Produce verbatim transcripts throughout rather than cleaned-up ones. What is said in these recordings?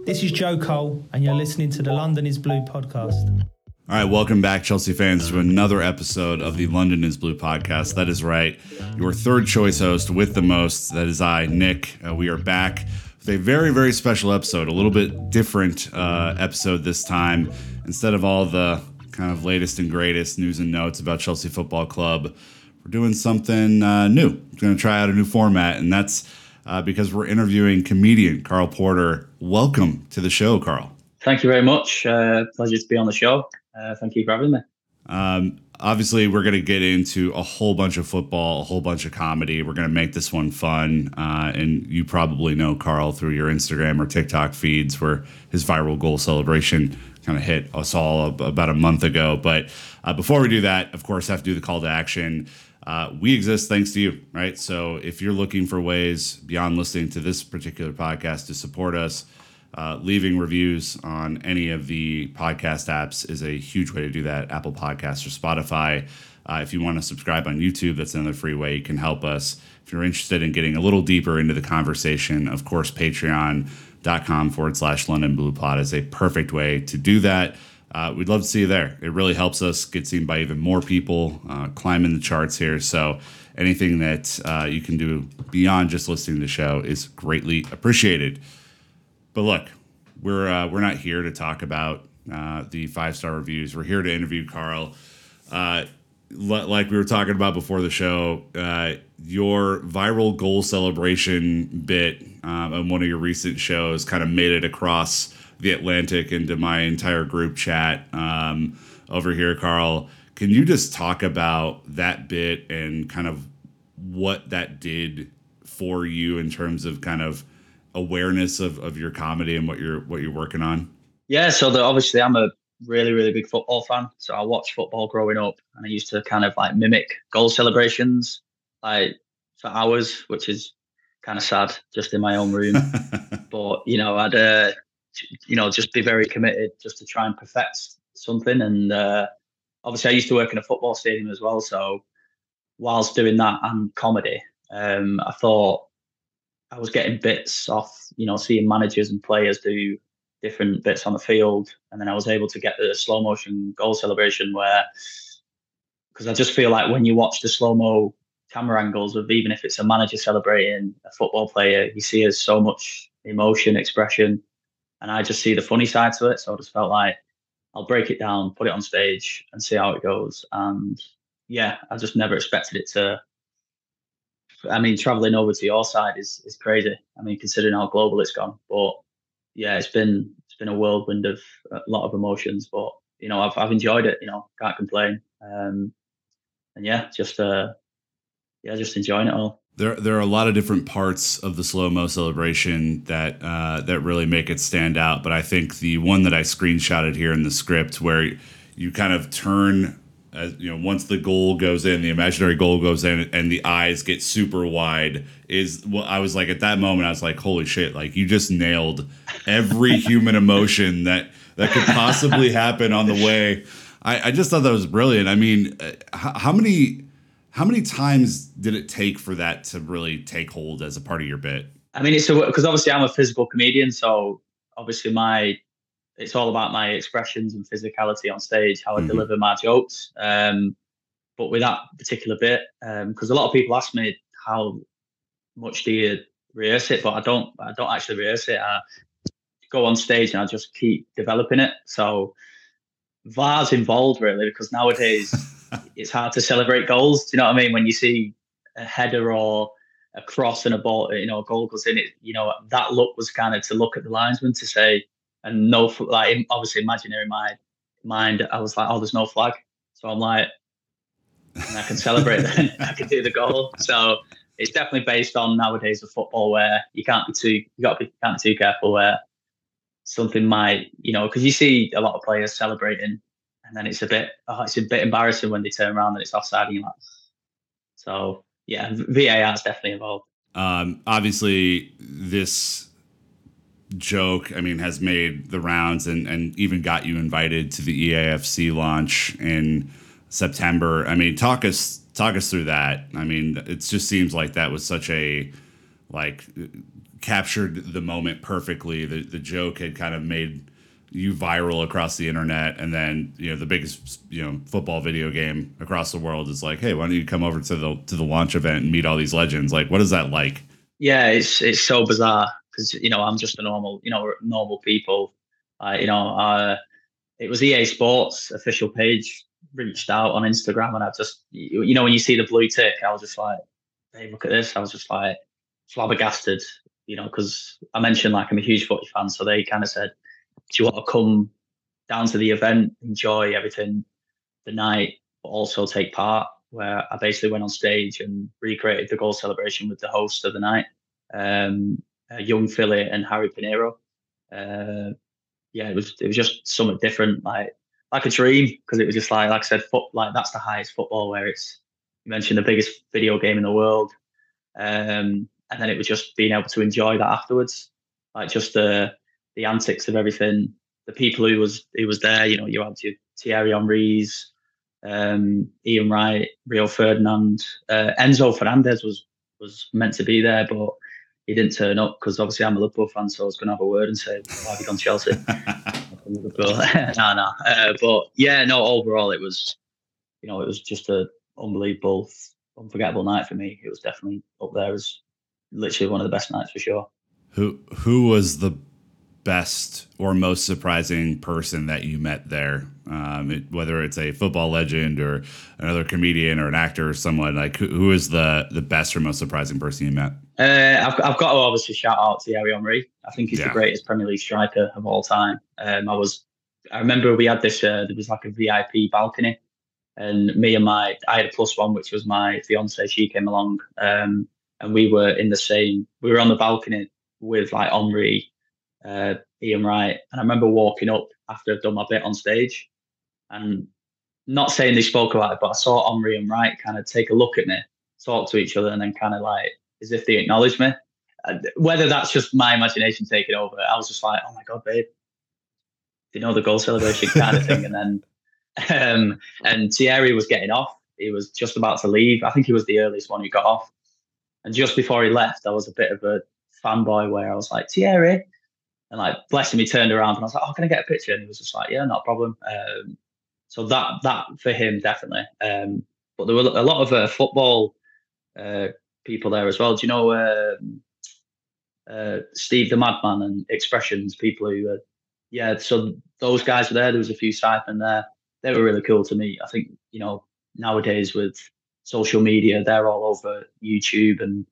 This is Joe Cole, and you're listening to the London is Blue podcast. All right, welcome back, Chelsea fans, to another episode of the London is Blue podcast. That is right, your third choice host with the most. That is I, Nick. Uh, we are back with a very, very special episode, a little bit different uh, episode this time. Instead of all the kind of latest and greatest news and notes about Chelsea Football Club, we're doing something uh, new. We're going to try out a new format, and that's uh, because we're interviewing comedian Carl Porter. Welcome to the show, Carl. Thank you very much. Uh, pleasure to be on the show. Uh, thank you for having me. Um, obviously, we're going to get into a whole bunch of football, a whole bunch of comedy. We're going to make this one fun. Uh, and you probably know Carl through your Instagram or TikTok feeds where his viral goal celebration kind of hit us all about a month ago. But uh, before we do that, of course, I have to do the call to action. Uh, we exist thanks to you, right? So if you're looking for ways beyond listening to this particular podcast to support us, Uh, leaving reviews on any of the podcast apps is a huge way to do that. Apple Podcasts or Spotify. Uh, if you want to subscribe on YouTube, that's another free way you can help us. If you're interested in getting a little deeper into the conversation, of course, patreon.com forward slash London Blue Pod is a perfect way to do that. Uh, we'd love to see you there. It really helps us get seen by even more people, uh, climbing the charts here. So anything that uh, you can do beyond just listening to the show is greatly appreciated. But look, we're uh, we're not here to talk about uh, the five-star reviews. We're here to interview Carl. Uh, l- like we were talking about before the show, uh, your viral goal celebration bit um, on one of your recent shows kind of made it across the Atlantic into my entire group chat um, over here, Carl. Can you just talk about that bit and kind of what that did for you in terms of kind of awareness of, of your comedy and what you're what you're working on? Yeah, so the, obviously I'm a really, really big football fan. So I watched football growing up and I used to kind of like mimic goal celebrations like for hours, which is kind of sad, just in my own room. But, you know, I'd, uh, you know, just be very committed just to try and perfect something. And uh, obviously I used to work in a football stadium as well. So whilst doing that and comedy, um, I thought, I was getting bits off, you know, seeing managers and players do different bits on the field. And then I was able to get the slow motion goal celebration where, because I just feel like when you watch the slow mo camera angles of even if it's a manager celebrating a football player, you see there's so much emotion, expression. And I just see the funny side to it. So I just felt like I'll break it down, put it on stage and see how it goes. And yeah, I just never expected it to. I mean, traveling over to your side is, is crazy. I mean, considering how global it's gone, but yeah, it's been it's been a whirlwind of a lot of emotions. But you know, I've I've enjoyed it. You know, can't complain. Um, and yeah, just uh, yeah, just enjoying it all. There there are a lot of different parts of the slow mo celebration that uh, that really make it stand out. But I think the one that I screenshotted here in the script, where you kind of turn. As, you know, once the goal goes in, the imaginary goal goes in, and the eyes get super wide. Is well, I was like at that moment, I was like, "Holy shit!" Like you just nailed every human emotion that that could possibly happen on the way. I, I just thought that was brilliant. I mean, how, how many how many times did it take for that to really take hold as a part of your bit? I mean, it's because obviously I'm a physical comedian, so obviously my. It's all about my expressions and physicality on stage, how I mm-hmm. deliver my jokes. Um, but with that particular bit, because um, a lot of people ask me how much do you rehearse it, but I don't. I don't actually rehearse it. I go on stage and I just keep developing it. So V A R's involved really, because nowadays it's hard to celebrate goals. Do you know what I mean? When you see a header or a cross and a ball, you know, a goal goes in. It, you know, that look was kind of to look at the linesman to say. And no, like obviously, imaginary in my mind, I was like, "Oh, there's no flag," so I'm like, and "I can celebrate then. I can do the goal." So it's definitely based on nowadays of football, where you can't be too, you got to be can't be too careful where something might, you know, because you see a lot of players celebrating, and then it's a bit, oh, it's a bit embarrassing when they turn around and it's offside, and you're like, so yeah, V A R is definitely involved. Um, obviously, this. Joke, I mean, has made the rounds and, and even got you invited to the E A F C launch in September. I mean, talk us talk us through that. I mean, it just seems like that was such a like captured the moment perfectly. The the joke had kind of made you viral across the internet, and then, you know, the biggest, you know, football video game across the world is like, hey, why don't you come over to the to the launch event and meet all these legends? Like, what is that like? Yeah, it's it's so bizarre because, you know, I'm just a normal, you know, normal people. Uh, you know, uh, it was E A Sports official page reached out on Instagram, and I just, you know, when you see the blue tick, I was just like, hey, look at this. I was just like flabbergasted, you know, because I mentioned, like, I'm a huge footy fan, so they kind of said, do you want to come down to the event, enjoy everything the night, but also take part? Where I basically went on stage and recreated the goal celebration with the host of the night, um, Young Philly and Harry Pinero. Uh, yeah, it was it was just something different, like like a dream, because it was just like like I said, foot, like that's the highest football, where it's, you mentioned, the biggest video game in the world, um, and then it was just being able to enjoy that afterwards, like just the. The antics of everything, the people who was who was there, you know, you had your Thierry Henry's, um, Ian Wright, Rio Ferdinand, uh, Enzo Fernandez was was meant to be there, but he didn't turn up because obviously I'm a Liverpool fan, so I was going to have a word and say, why have you gone Chelsea? no, no. Uh, but yeah, no. Overall, it was, you know, it was just an unbelievable, unforgettable night for me. It was definitely up there as literally one of the best nights for sure. Who who was the best or most surprising person that you met there, um, it, whether it's a football legend or another comedian or an actor or someone, like who, who is the the best or most surprising person you met? Uh, I've, I've got to obviously shout out to Thierry Henry. I think he's yeah. the greatest Premier League striker of all time. Um, I was, I remember we had this. Uh, there was like a V I P balcony, and me and my, I had a plus one, which was my fiance. She came along, um, and we were in the same. We were on the balcony with like Henry. Uh, Ian Wright, and I remember walking up after I'd done my bit on stage, and not saying they spoke about it, but I saw Henry and Wright kind of take a look at me, talk to each other, and then kind of like as if they acknowledged me. And whether that's just my imagination taking over, I was just like, oh my god, babe, you know, the goal celebration kind of thing. And then um, and Thierry was getting off, he was just about to leave. I think he was the earliest one who got off, and just before he left, I was a bit of a fanboy where I was like, Thierry. And like, bless him, he turned around and I was like, oh, can I get a picture? And he was just like, yeah, not a problem. Um, so that, that for him, definitely. Um, but there were a lot of uh, football uh, people there as well. Do you know uh, uh, Steve the Madman and Expressions, people who, uh, yeah, so those guys were there. There was a few sidemen there. They were really cool to meet. I think, you know, nowadays with social media, they're all over YouTube and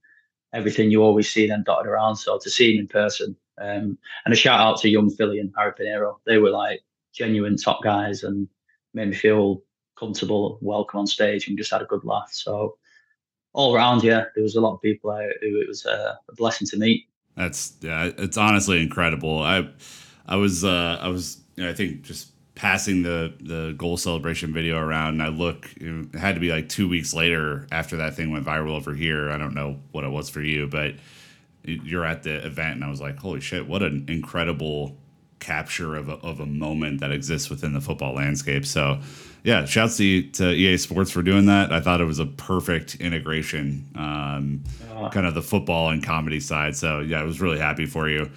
everything. You always see them dotted around. So to see them in person, Um, and a shout out to Young Philly and Harry Pinero. They were like genuine top guys and made me feel comfortable, welcome on stage, and just had a good laugh. So all around, yeah, there was a lot of people I, who it was a, a blessing to meet. That's yeah, it's honestly incredible. I, I was, uh, I was, you know, I think just passing the the goal celebration video around, and I look, it had to be like two weeks later after that thing went viral over here. I don't know what it was for you, but you're at the event, and I was like, holy shit, what an incredible capture of a, of a moment that exists within the football landscape. So yeah, shouts to, to E A Sports for doing that. I thought it was a perfect integration, um, oh. kind of the football and comedy side. So yeah, I was really happy for you.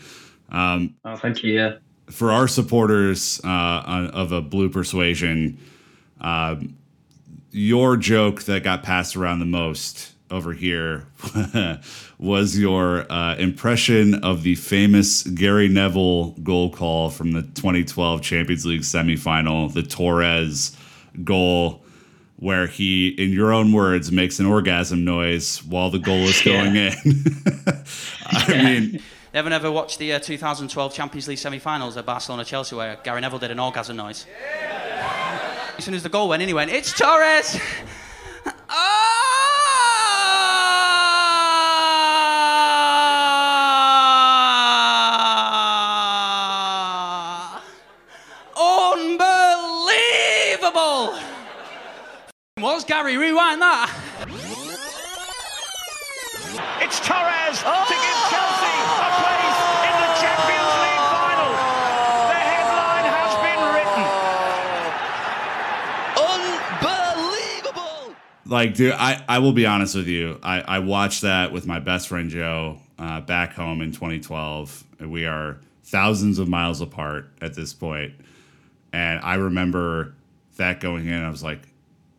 Um, oh, thank you. Yeah. For our supporters uh, of a blue persuasion, uh, your joke that got passed around the most over here was your uh, impression of the famous Gary Neville goal call from the twenty twelve Champions League semifinal, the Torres goal, where he, in your own words, makes an orgasm noise while the goal is going yeah. in. I yeah. mean, never, never watched the uh, two thousand twelve Champions League semifinals at Barcelona-Chelsea where Gary Neville did an orgasm noise. Yeah. As soon as the goal went in, he went, "It's Torres!" Oh! Was Gary, rewind that. It's Torres oh! to give Chelsea a place in the Champions League final. The headline has been written. Unbelievable. Like, dude, I, I will be honest with you. I, I watched that with my best friend Joe uh, back home in twenty twelve. We are thousands of miles apart at this point. And I remember that going in. I was like,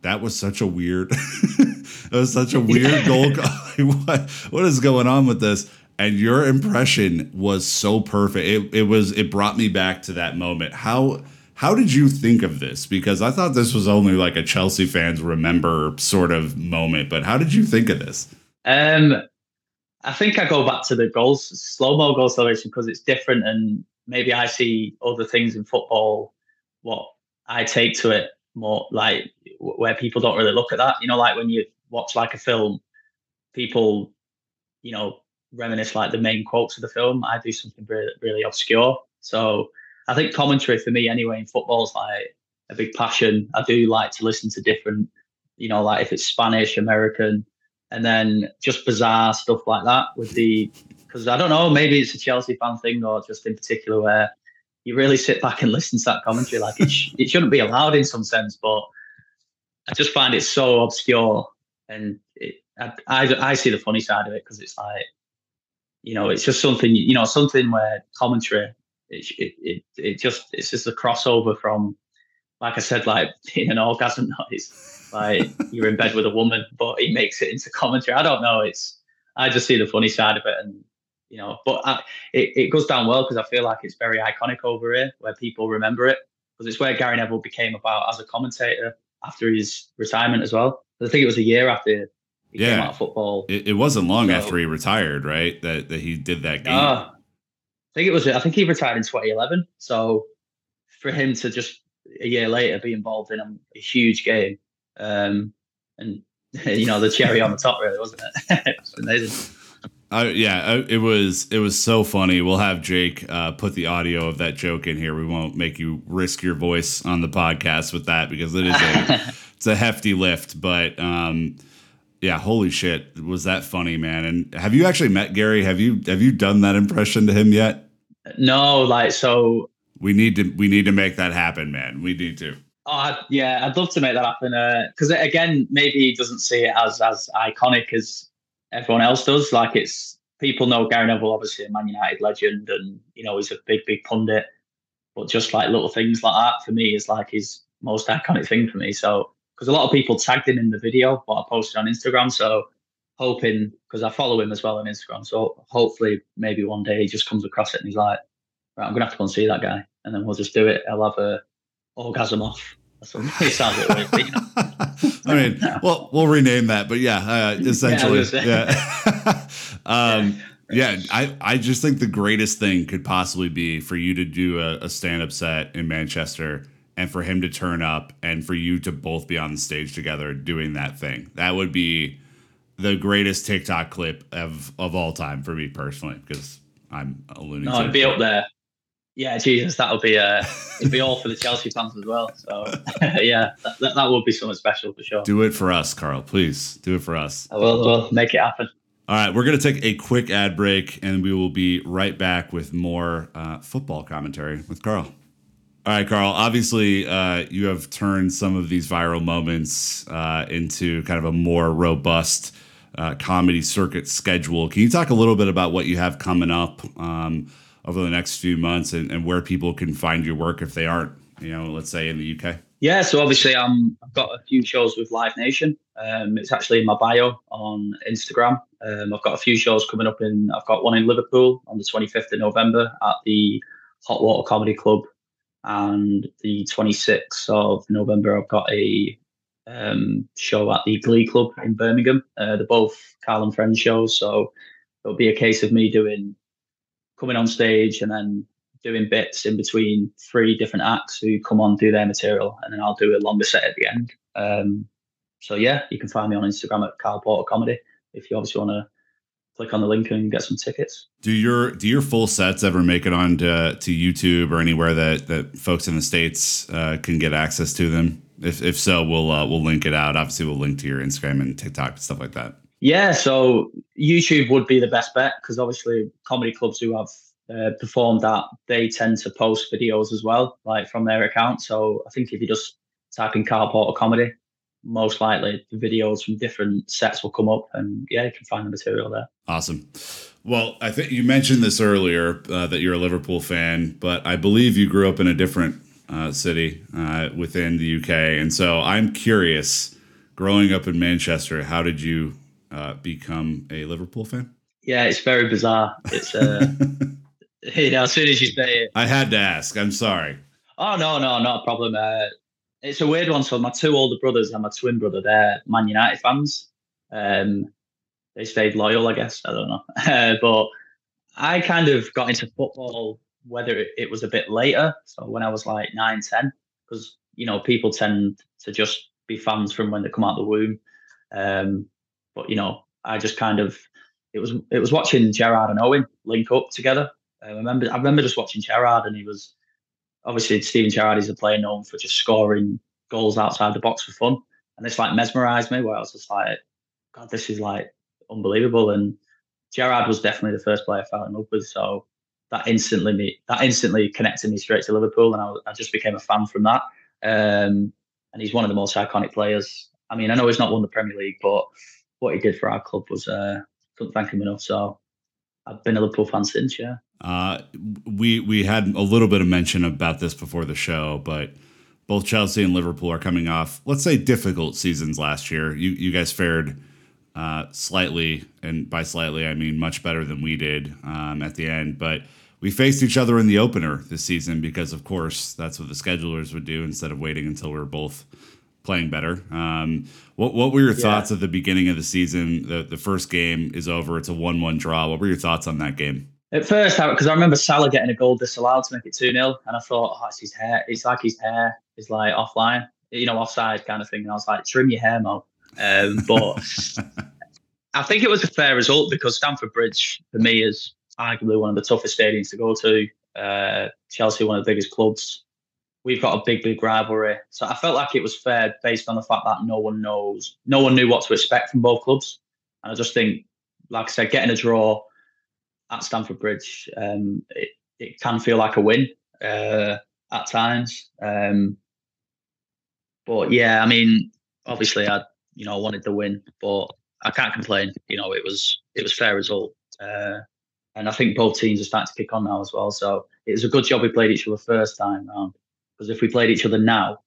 that was such a weird, that was such a weird goal. Like, what, what is going on with this? And your impression was so perfect. It it was it brought me back to that moment. How how did you think of this? Because I thought this was only like a Chelsea fans remember sort of moment. But how did you think of this? Um, I think I go back to the goals, slow-mo goal celebration, because it's different, and maybe I see other things in football, what I take to it more, like where people don't really look at that. You know, like when you watch like a film, people, you know, reminisce like the main quotes of the film. I do something really, really obscure. So I think commentary for me anyway in football is like a big passion. I do like to listen to different, you know, like if it's Spanish, American, and then just bizarre stuff like that with the, because I don't know, maybe it's a Chelsea fan thing or just in particular where you really sit back and listen to that commentary. Like it, sh- it shouldn't be allowed in some sense, but I just find it so obscure. And it, I, I, I see the funny side of it because it's like, you know, it's just something, you know, something where commentary, it it it, it just, it's just a crossover from, like I said, like being an orgasm noise, like you're in bed with a woman, but it makes it into commentary. I don't know. It's, I just see the funny side of it. And, you know, but I, it, it goes down well because I feel like it's very iconic over here where people remember it, because it's where Gary Neville became about as a commentator after his retirement as well. I think it was a year after He yeah, came out of football. It, it wasn't long so, after he retired, right? That that he did that game. Uh, I think it was. I think he retired in twenty eleven. So for him to just a year later be involved in a, a huge game, um, and you know, the cherry on the top, really, wasn't it? It was amazing. Uh, yeah, it was. It was so funny. We'll have Jake uh, put the audio of that joke in here. We won't make you risk your voice on the podcast with that because it is a it's a hefty lift, but. Um, Yeah, holy shit, was that funny, man? And have you actually met Gary? Have you have you done that impression to him yet? No, like so. We need to we need to make that happen, man. We need to. Oh I, yeah, I'd love to make that happen. Because uh, again, maybe he doesn't see it as as iconic as everyone else does. Like it's people know Gary Neville, obviously a Man United legend, and you know he's a big big pundit. But just like little things like that for me is like his most iconic thing for me. So. Because a lot of people tagged him in the video, what I posted on Instagram. So hoping, because I follow him as well on Instagram. So hopefully maybe one day he just comes across it and he's like, right, I'm going to have to go and see that guy. And then we'll just do it. I'll have a orgasm off. That's what it sounds like. It would be, you know? I mean, no. well, we'll rename that. But yeah, uh, essentially. Yeah. Yeah. um, yeah, I, I just think the greatest thing could possibly be for you to do a, a stand-up set in Manchester and for him to turn up and for you to both be on the stage together doing that thing. That would be the greatest TikTok clip of, of all time for me personally, because I'm a lunatic. No, it'd be up there. Yeah, Jesus, that would be uh, it'd be all for the Chelsea fans as well. So, yeah, that, that would be something special for sure. Do it for us, Carl, please. Do it for us. I will, will make it happen. All right, we're going to take a quick ad break, and we will be right back with more uh, football commentary with Carl. All right, Carl, obviously uh, you have turned some of these viral moments uh, into kind of a more robust uh, comedy circuit schedule. Can you talk a little bit about what you have coming up um, over the next few months and, and where people can find your work if they aren't, you know, let's say in the U K? Yeah, so obviously um, I've got a few shows with Live Nation. Um, it's actually in my bio on Instagram. Um, I've got a few shows coming up in, I've got one in Liverpool on the twenty-fifth of November at the Hot Water Comedy Club. And the twenty-sixth of November, I've got a um, show at the Glee Club in Birmingham. Uh, they're both Carl and Friends shows. So it'll be a case of me doing, coming on stage and then doing bits in between three different acts who come on, do their material, and then I'll do a longer set at the end. Um, so yeah, you can find me on Instagram at Carl Porter Comedy if you obviously want to click on the link and get some tickets. Do your do your full sets ever make it on to, to YouTube or anywhere that, that folks in the States uh, can get access to them? If if so, we'll uh, we'll link it out. Obviously, we'll link to your Instagram and TikTok and stuff like that. Yeah, so YouTube would be the best bet because obviously comedy clubs who have uh, performed that, they tend to post videos as well, like from their account. So I think if you just type in Carl Porter Comedy, most likely the videos from different sets will come up, and yeah, you can find the material there. Awesome. Well, I think you mentioned this earlier uh, that you're a Liverpool fan, but I believe you grew up in a different uh, city uh, within the U K. And so I'm curious, growing up in Manchester, how did you uh, become a Liverpool fan? Yeah, it's very bizarre. It's uh, you know, as soon as you say it, I had to ask. I'm sorry. Oh no, no, not a problem. Uh, it's a weird one. So my two older brothers and my twin brother, they're Man United fans. Um, they stayed loyal, I guess. I don't know. Uh, but I kind of got into football, whether it, it was a bit later. So when I was like nine, ten, because you know people tend to just be fans from when they come out of the womb. Um, but you know, I just kind of. It was it was watching Gerrard and Owen link up together. I remember I remember just watching Gerrard, and he was obviously Steven Gerrard is a player known for just scoring goals outside the box for fun, and this like mesmerised me. Where I was just like, God, this is like unbelievable. And Gerrard was definitely the first player I fell in love with, so that instantly me that instantly connected me straight to Liverpool, and I, I just became a fan from that. Um, and he's one of the most iconic players. I mean, I know he's not won the Premier League, but what he did for our club was. Uh, Couldn't thank him enough. So I've been a Liverpool fan since, yeah. Uh, we we had a little bit of mention about this before the show, but both Chelsea and Liverpool are coming off, let's say, difficult seasons last year. You you guys fared uh, slightly, and by slightly I mean much better than we did um, at the end. But we faced each other in the opener this season because, of course, that's what the schedulers would do instead of waiting until we were both playing better. Um, what what were your yeah. thoughts at the beginning of the season? The the first game is over. It's a one-one draw. What were your thoughts on that game? At first, because I, I remember Salah getting a goal disallowed to make it two-nil, and I thought, oh, it's his hair. It's like his hair is like offline, you know, offside kind of thing. And I was like, trim your hair, Mo. Um, but I think it was a fair result because Stamford Bridge, for me, is arguably one of the toughest stadiums to go to. Uh, Chelsea, one of the biggest clubs. We've got a big, big rivalry. So I felt like it was fair based on the fact that no one knows, no one knew what to expect from both clubs. And I just think, like I said, getting a draw at Stamford Bridge, um, it, it can feel like a win uh, at times. Um, but yeah, I mean, obviously I, you know, wanted the win, but I can't complain. You know, it was, it was fair result. Uh, and I think both teams are starting to kick on now as well. So it was a good job we played each other first time round. Because if we played each other now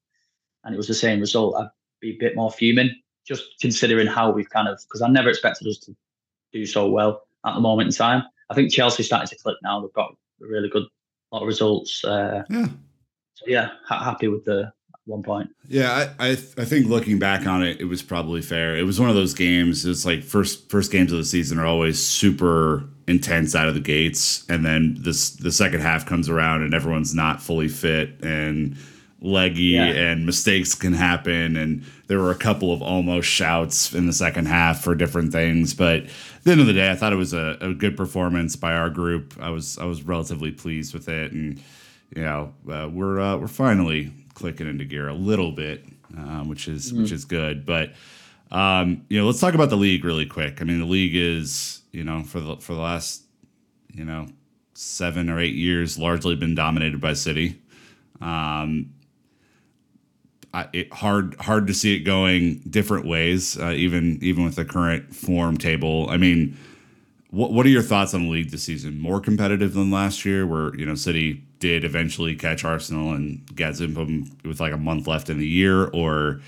and it was the same result, I'd be a bit more fuming, just considering how we've kind of, because I never expected us to do so well at the moment in time. I think Chelsea started to click now. They've got a really good lot of results. Uh, yeah. So, yeah, ha- happy with the one point. Yeah, I I, th- I think looking back on it, it was probably fair. It was one of those games. It's like first first games of the season are always super intense out of the gates, and then this the second half comes around and everyone's not fully fit and leggy, yeah. and mistakes can happen, and there were a couple of almost shouts in the second half for different things, but at the end of the day I thought it was a, a good performance by our group. I was I was relatively pleased with it, and you know uh, we're uh, we're finally clicking into gear a little bit, um, which is mm. which is good, but um, you know let's talk about the league really quick. I mean, the league is you know, for the for the last, you know, seven or eight years, largely been dominated by City. Um, I, it hard hard to see it going different ways, uh, even even with the current form table. I mean, what what are your thoughts on the league this season? More competitive than last year, where you know City did eventually catch Arsenal and Gazprom with like a month left in the year, or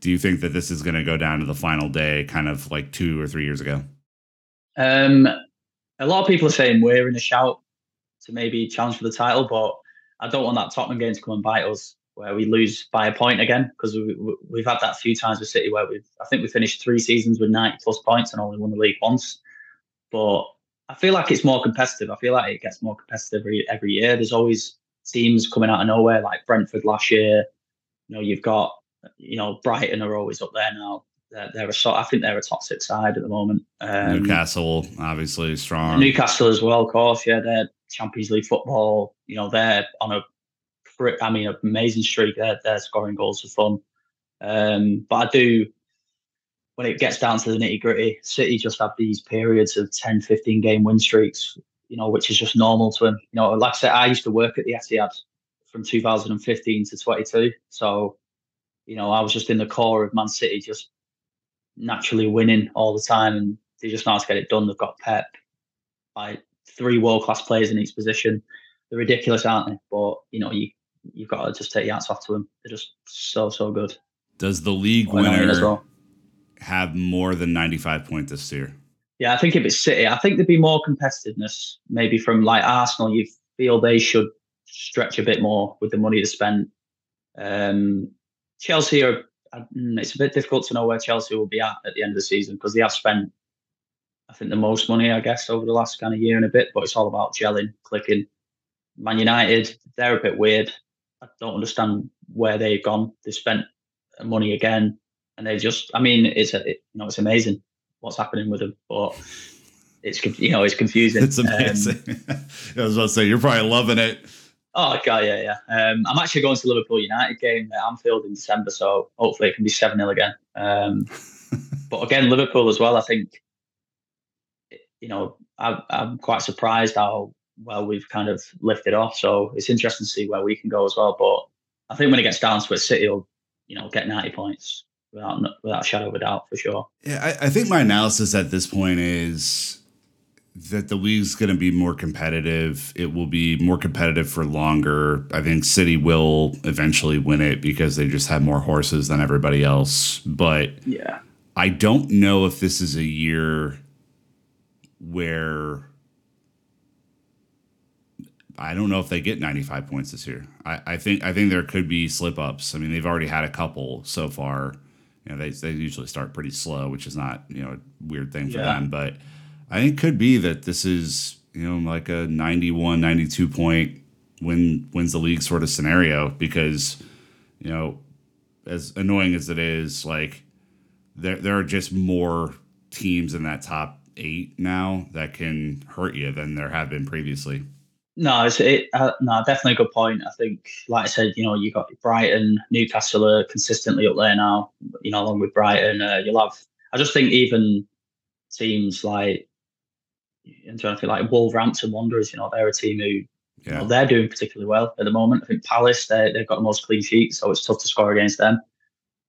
do you think that this is going to go down to the final day, kind of like two or three years ago? Um, a lot of people are saying we're in a shout to maybe challenge for the title, but I don't want that Tottenham game to come and bite us where we lose by a point again, because we, we've had that a few times with City where we've, I think we finished three seasons with ninety plus points and only won the league once. But I feel like it's more competitive. I feel like it gets more competitive every, every year. There's always teams coming out of nowhere, like Brentford last year. You know, you've got, you know, Brighton are always up there now. They're, they're a, I think they're a top six side at the moment. Um, Newcastle, obviously strong. Newcastle as well, of course. Yeah, they're Champions League football. You know, they're on a, I mean, amazing streak. They're, they're scoring goals for fun. Um, but I do, when it gets down to the nitty gritty, City just have these periods of ten, fifteen game win streaks. You know, which is just normal to them. You know, like I said, I used to work at the Etihad from two thousand fifteen to twenty-two, so. you know, I was just in the core of Man City, just naturally winning all the time, and they just know how to get it done. They've got Pep, like three world-class players in each position. They're ridiculous, aren't they? But, you know, you, you've got to just take your hats off to them. They're just so, so good. Does the league Going winner as well. have more than ninety-five points this year? Yeah, I think if it's City, I think there'd be more competitiveness. Maybe from like Arsenal, you feel they should stretch a bit more with the money they spent. Um, Chelsea, are it's a bit difficult to know where Chelsea will be at at the end of the season, because they have spent, I think, the most money, I guess, over the last kind of year and a bit, but it's all about gelling, clicking. Man United, they're a bit weird. I don't understand where they've gone. They've spent money again, and they just, I mean, it's a, it, you know, it's amazing what's happening with them, but it's, you know, it's confusing. It's amazing. Um, I was about to say, you're probably loving it. Oh, God, yeah, yeah. Um, I'm actually going to the Liverpool United game at Anfield in December, so hopefully it can be seven nil again. Um, but again, Liverpool as well, I think, you know, I, I'm quite surprised how well we've kind of lifted off. So it's interesting to see where we can go as well. But I think when it gets down to it, City will, you know, get ninety points without without a shadow of a doubt, for sure. Yeah, I, I think my analysis at this point is that the league's going to be more competitive. It will be more competitive for longer. I think City will eventually win it because they just have more horses than everybody else. But yeah, I don't know if this is a year where I don't know if they get ninety-five points this year. I, I think I think there could be slip ups. I mean, they've already had a couple so far. You know, they they usually start pretty slow, which is not, you know, a weird thing for yeah. them. But I think it could be that this is, you know, like a ninety-one, ninety-two point win wins the league sort of scenario, because, you know, as annoying as it is, like there there are just more teams in that top eight now that can hurt you than there have been previously. No, it's it, uh, no, definitely a good point. I think, like I said, you know, you got Brighton, Newcastle are consistently up there now, you know, along with Brighton. Uh, you'll have, I just think even teams like, I'm trying to think, like Wolverhampton Wanderers, you know, they're a team who, yeah. you know, they're doing particularly well at the moment. I think Palace, they've got the most clean sheets, so it's tough to score against them.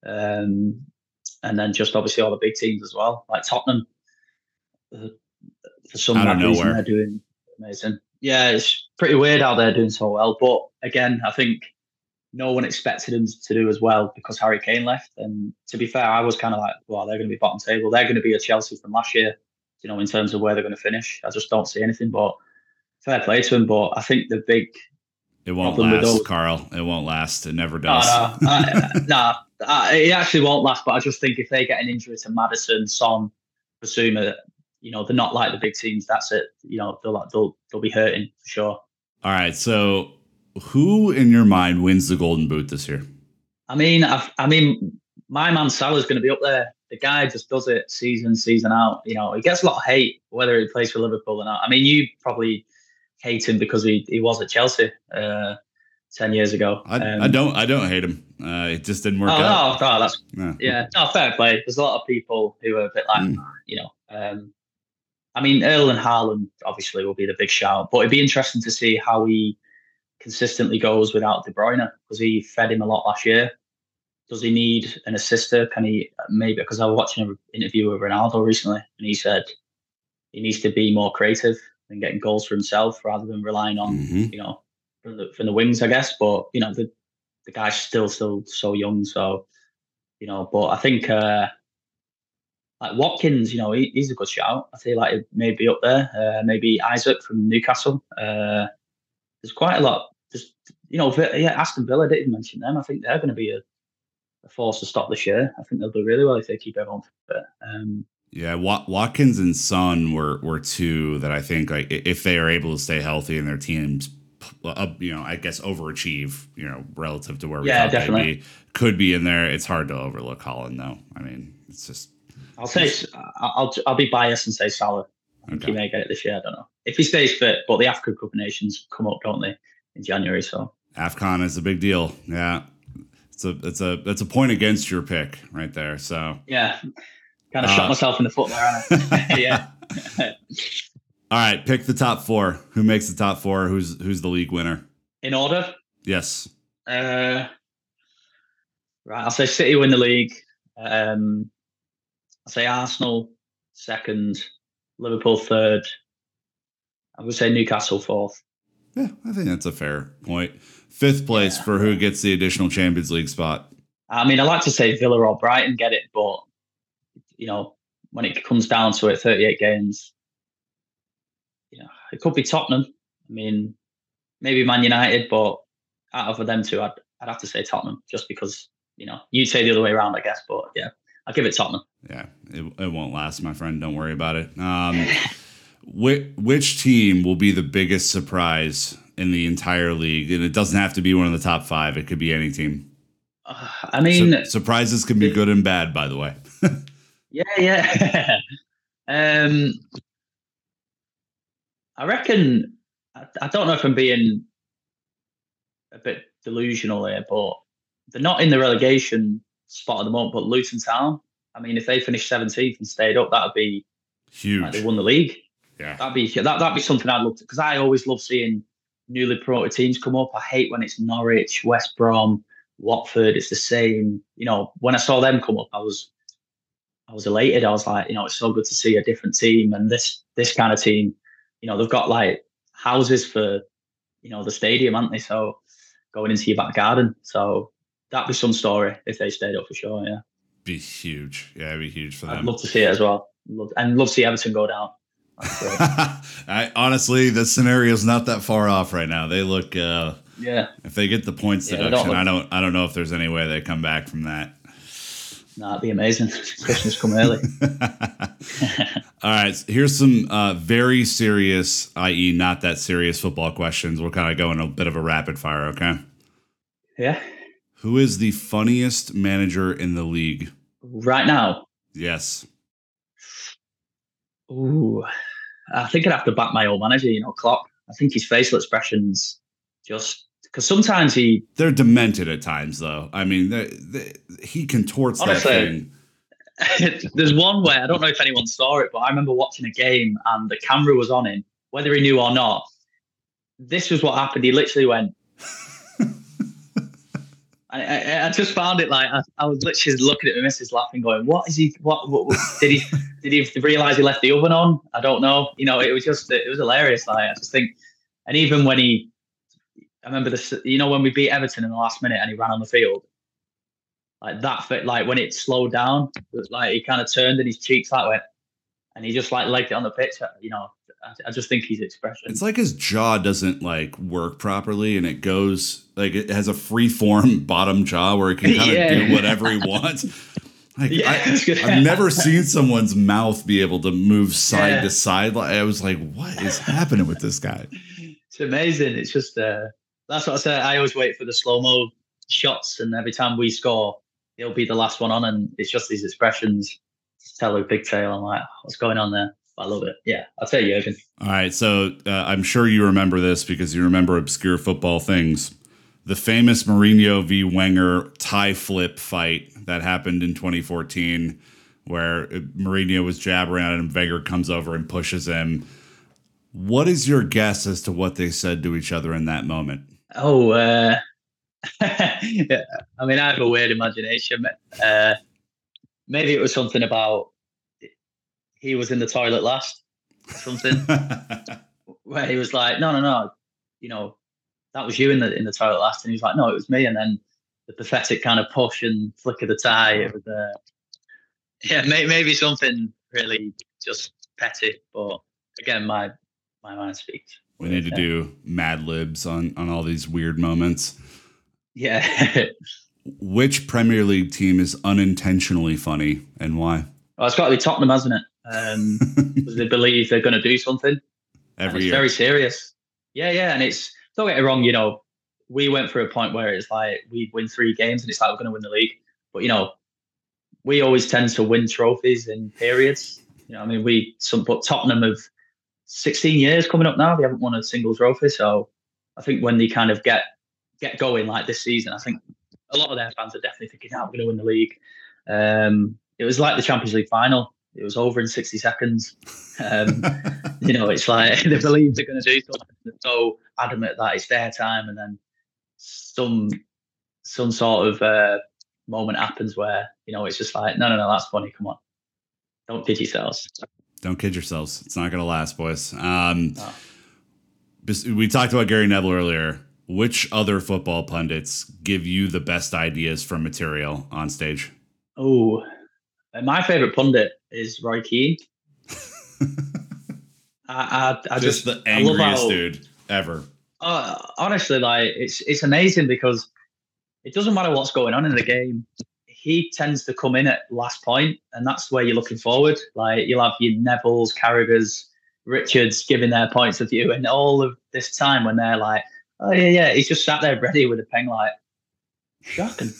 Um, and then just obviously all the big teams as well, like Tottenham. For some reason, nowhere. They're doing amazing. Yeah, it's pretty weird how they're doing so well. But again, I think no one expected them to do as well because Harry Kane left. And to be fair, I was kind of like, well, they're going to be bottom table. They're going to be a Chelsea from last year, you know, in terms of where they're going to finish. I just don't see anything. But fair play to them. But I think the big it won't last, those, Carl. It won't last. It never does. No, no, I, nah, I, it actually won't last. But I just think if they get an injury to Maddison, Son, Basuma, you know, they're not like the big teams. That's it. You know, they'll they'll they'll be hurting for sure. All right. So, who in your mind wins the Golden Boot this year? I mean, I've, I mean, my man Salah's going to be up there. The guy just does it season season out. You know, he gets a lot of hate whether he plays for Liverpool or not. I mean, you probably hate him because he, he was at Chelsea uh, ten years ago. I, um, I don't. I don't hate him. Uh, it just didn't work oh, out. No, no, that's no. yeah. No, fair play. There's a lot of people who are a bit like mm. you know. Um, I mean, Erling Haaland obviously will be the big shout, but it'd be interesting to see how he consistently goes without De Bruyne, because he fed him a lot last year. Does he need an assister? Can he maybe? Because I was watching an interview with Ronaldo recently, and he said he needs to be more creative and getting goals for himself rather than relying on mm-hmm. you know from the, from the wings, I guess. But you know, the the guy's still still so young, so you know. But I think. Uh, Like Watkins, you know, he, he's a good shout. I feel like it may be up there. Uh, maybe Isaac from Newcastle. Uh, there's quite a lot. Just you know, yeah, Aston Villa, I didn't mention them. I think they're going to be a, a force to stop this year. I think they'll do really well if they keep everyone fit. Um, yeah, Wat- Watkins and Son were were two that I think, like, if they are able to stay healthy and their teams, up, you know, I guess overachieve, you know, relative to where we yeah, thought definitely. They'd be, could be in there. It's hard to overlook Haaland, though. I mean, it's just. I'll say I'll I'll be biased and say Salah. I think okay. He may get it this year. I don't know if he stays fit. But the African Cup of Nations come up, don't they, in January? So AFCON is a big deal. Yeah, it's a it's a that's a point against your pick right there. So yeah, kind of uh, shot myself in the foot there. yeah. All right, pick the top four. Who makes the top four? Who's who's the league winner? In order? Yes. Uh, Right, I'll say City win the league. Um, I'll say Arsenal second, Liverpool third. I would say Newcastle fourth. Yeah, I think that's a fair point. Fifth place yeah. for who gets the additional Champions League spot. I mean, I like to say Villa or Brighton get it, but, you know, when it comes down to it, thirty-eight games, you know, it could be Tottenham. I mean, maybe Man United, but out of them two, I'd, I'd have to say Tottenham just because, you know, you'd say the other way around, I guess, but yeah, I'll give it Tottenham. Yeah, it, it won't last, my friend. Don't worry about it. Um, which, which team will be the biggest surprise in the entire league? And it doesn't have to be one of the top five. It could be any team. Uh, I mean, Sur- surprises can be good and bad, by the way. yeah, yeah. um, I reckon, I, I don't know if I'm being a bit delusional here, but they're not in the relegation spot at the moment, but Luton Town. I mean, if they finished seventeenth and stayed up, that would be huge. Like, they won the league. Yeah, that'd be that. That'd be something I'd love to, because I always love seeing newly promoted teams come up. I hate when it's Norwich, West Brom, Watford. It's the same. You know, when I saw them come up, I was, I was elated. I was like, you know, it's so good to see a different team, and this this kind of team. You know, they've got like houses for, you know, the stadium, aren't they? So going into your back garden. So that'd be some story if they stayed up for sure. Yeah, be huge. Yeah, it'd be huge for them. I'd love to see it as well, love, and love to see Everton go down. I, honestly, the scenario is not that far off right now. They look, uh, yeah. If they get the points yeah, deduction, don't I don't, I don't know if there's any way they come back from that. No, it'd be amazing. Christmas come early. All right, so here's some uh, very serious, that is, not that serious football questions. We'll kind of go in a bit of a rapid fire, okay? Yeah. Who is the funniest manager in the league right now? Yes. Ooh. I think I'd have to back my old manager, you know, Klopp. I think his facial expressions just... Because sometimes he... They're demented at times, though. I mean, they, they, he contorts honestly, that thing. There's one where, I don't know if anyone saw it, but I remember watching a game and the camera was on him, whether he knew or not. This was what happened. He literally went... I, I, I just found it like... I, I was literally looking at the missus laughing, going, what is he... What, what, what did he... Did he realise he left the oven on? I don't know. You know, it was just, it was hilarious. Like, I just think, and even when he, I remember this, you know, when we beat Everton in the last minute and he ran on the field, like that fit, like when it slowed down, it was like he kind of turned and his cheeks that way and he just like legged it on the pitch, you know. I just think his expression. It's like his jaw doesn't like work properly, and it goes like it has a free form bottom jaw where it can kind of yeah. do whatever he wants. Like, yeah, I, I've never seen someone's mouth be able to move side yeah. to side. I was like, what is happening with this guy? It's amazing. It's just, uh, that's what I said. I always wait for the slow-mo shots, and every time we score, he'll be the last one on, and it's just these expressions. Just tell her big tail. I'm like, what's going on there? I love it. Yeah, I'll tell you, Jürgen. All right, so uh, I'm sure you remember this because you remember obscure football things. The famous Mourinho v. Wenger tie flip fight that happened in twenty fourteen, where Mourinho was jabbering at him, Wenger comes over and pushes him. What is your guess as to what they said to each other in that moment? Oh, uh, yeah. I mean, I have a weird imagination. Uh, maybe it was something about he was in the toilet last, or something, where he was like, no, no, no, you know, that was you in the in the toilet last, and he was like, no, it was me. And then the pathetic kind of push and flick of the tie. It was, uh, yeah, may, maybe something really just petty. But again, my my mind speaks. We need to do Mad Libs on on all these weird moments. Yeah. Which Premier League team is unintentionally funny and why? Well, it's got to be Tottenham, hasn't it? Um, because they believe they're going to do something every year. It's very serious. Yeah, yeah, and it's. Don't get it wrong, you know, we went through a point where it's like we win three games and it's like we're going to win the league. But, you know, we always tend to win trophies in periods. You know, I mean, we, some, but Tottenham have sixteen years coming up now. They haven't won a single trophy. So I think when they kind of get get going like this season, I think a lot of their fans are definitely thinking, oh, we're going to win the league. Um, it was like the Champions League final. It was over in sixty seconds. Um, you know, it's like they believe they're going to do something. They're so adamant that it's their time, and then some some sort of uh, moment happens where, you know, it's just like, no, no, no, that's funny. Come on. Don't kid yourselves. Don't kid yourselves. It's not going to last, boys. Um, no. We talked about Gary Neville earlier. Which other football pundits give you the best ideas for material on stage? Oh, my favorite pundit is Roy Keane. I, I, I just, just the angriest I love how, dude ever. Uh, honestly, like it's it's amazing because it doesn't matter what's going on in the game. He tends to come in at last point, and that's where you're looking forward. Like you'll have your Nevilles, Carragers, Richards giving their points of view, and all of this time when they're like, oh yeah, yeah, he's just sat there ready with a pen, like shocking.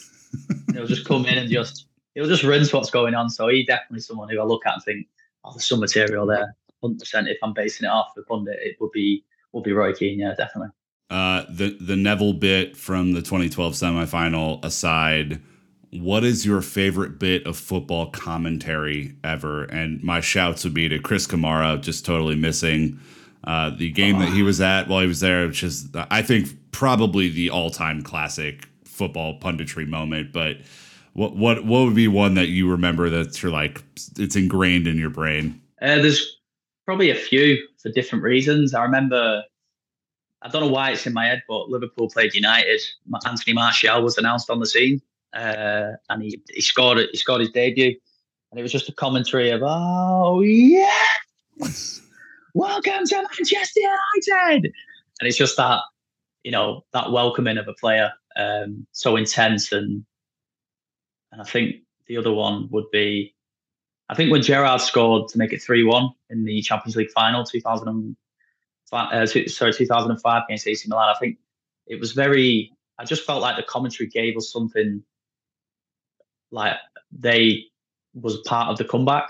He'll just come in and just he'll just rinse what's going on. So he definitely someone who I look at and think, oh, there's some material there. one hundred percent if I'm basing it off the pundit, it would be would be Roy Keane. Yeah, definitely. Uh, the the Neville bit from the twenty twelve semifinal aside, what is your favorite bit of football commentary ever? And my shouts would be to Chris Kamara, just totally missing uh, the game oh. that he was at while he was there, which is, I think, probably the all-time classic football punditry moment. But what what what would be one that you remember that's you're like, it's ingrained in your brain? Uh, there's probably a few for different reasons. I remember, I don't know why it's in my head, but Liverpool played United. Anthony Martial was announced on the scene. Uh, and he, he scored it. He scored his debut, and it was just a commentary of, "Oh yeah, welcome to Manchester United," and it's just that, you know, that welcoming of a player, um, so intense. And and I think the other one would be, I think when Gerrard scored to make it three one in the Champions League final, two thousand, uh, sorry, two thousand five against A C Milan. I think it was very. I just felt like the commentary gave us something. Like they was part of the comeback.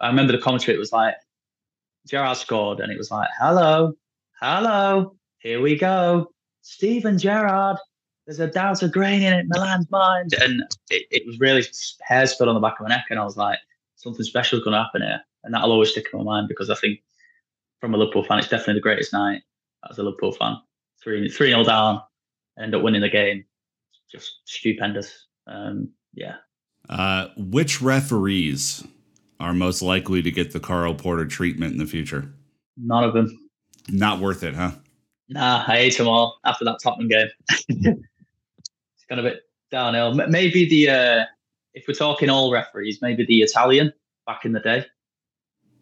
I remember the commentary, it was like Gerrard scored and it was like, hello, hello, here we go. Steven Gerrard, there's a doubt of grain in it, Milan's mind. And it, it was really hair stood on the back of my neck and I was like, something special is going to happen here. And that'll always stick in my mind because I think from a Liverpool fan, it's definitely the greatest night as a Liverpool fan. Three, three nil down, end up winning the game. Just stupendous. Um, yeah. Uh, which referees are most likely to get the Carl Porter treatment in the future? None of them. Not worth it, huh? Nah, I hate them all after that Tottenham game. It's gone a bit downhill. Maybe the, uh, if we're talking all referees, maybe the Italian back in the day.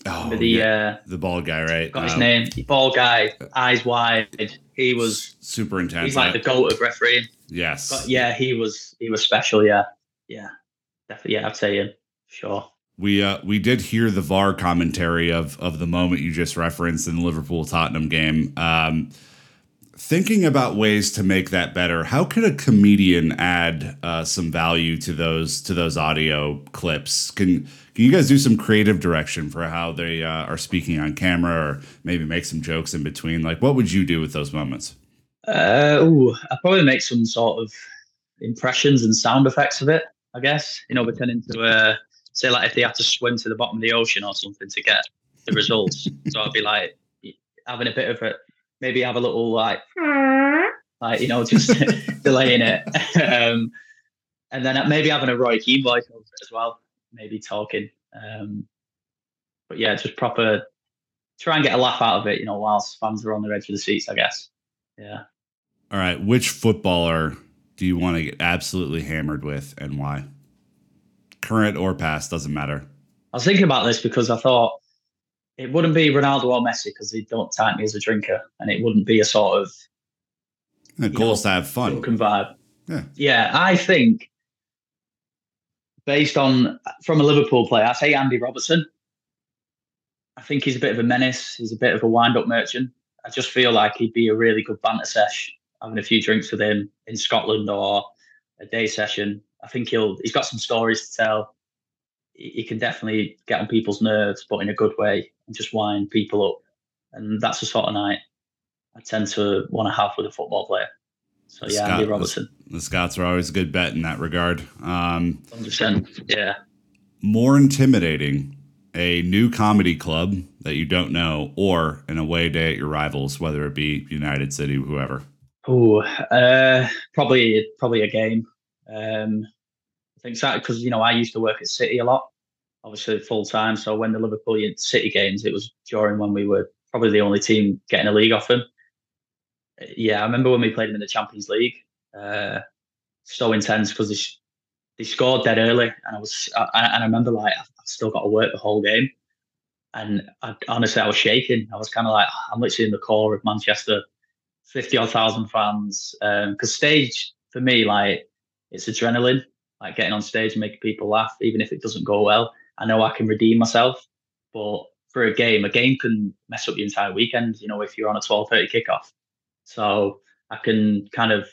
Oh, the, yeah. uh, the bald guy, right? Got his um, name. Bald guy, eyes wide. He was super intense. He's like the goat of refereeing. Yes. But yeah, he was. He was special. Yeah, yeah, definitely. Yeah, I'd say him. Sure. We uh, we did hear the V A R commentary of of the moment you just referenced in the Liverpool Tottenham game. Um, thinking about ways to make that better, how could a comedian add uh, some value to those to those audio clips? Can Can you guys do some creative direction for how they uh, are speaking on camera or maybe make some jokes in between? Like, what would you do with those moments? Uh, ooh, I'd probably make some sort of impressions and sound effects of it, I guess. You know, pretending to, uh, say, like, if they had to swim to the bottom of the ocean or something to get the results. So I'd be, like, having a bit of a, maybe have a little, like, like you know, just delaying it. Um, and then maybe having a Roy Keane voice over it as well. Maybe talking, um, but yeah, just proper try and get a laugh out of it, you know, whilst fans are on the edge of the seats, I guess. Yeah. All right. Which footballer do you want to get absolutely hammered with and why? Current or past, doesn't matter. I was thinking about this because I thought it wouldn't be Ronaldo or Messi because they don't type me as a drinker, and it wouldn't be a sort of the goals to have fun vibe. Yeah. Yeah. I think, based on, from a Liverpool player, I say Andy Robertson. I think he's a bit of a menace. He's a bit of a wind-up merchant. I just feel like he'd be a really good banter sesh, having a few drinks with him in Scotland or a day session. I think he'll, he's got some stories to tell. He can definitely get on people's nerves, but in a good way, and just wind people up. And that's the sort of night I tend to want to have with a football player. So, yeah, Scott, Andy Robertson. The, the Scots are always a good bet in that regard. Um, one hundred percent, yeah. More intimidating, a new comedy club that you don't know or an away day at your rivals, whether it be United, City, whoever? Oh, uh, probably probably a game. Um, things like, because, you know, I used to work at City a lot, obviously full time. So when the Liverpool City games, it was during when we were probably the only team getting a league off them. Yeah, I remember when we played them in the Champions League. Uh, so intense because they, they scored dead early, and I was, I, and I remember like I've still got to work the whole game, and I, honestly I was shaking. I was kind of like, I'm literally in the core of Manchester, fifty odd thousand fans. Because um, stage for me, like, it's adrenaline, like getting on stage and making people laugh, even if it doesn't go well. I know I can redeem myself, but for a game, a game can mess up the entire weekend. You know, if you're on a twelve thirty kickoff, so I can kind of,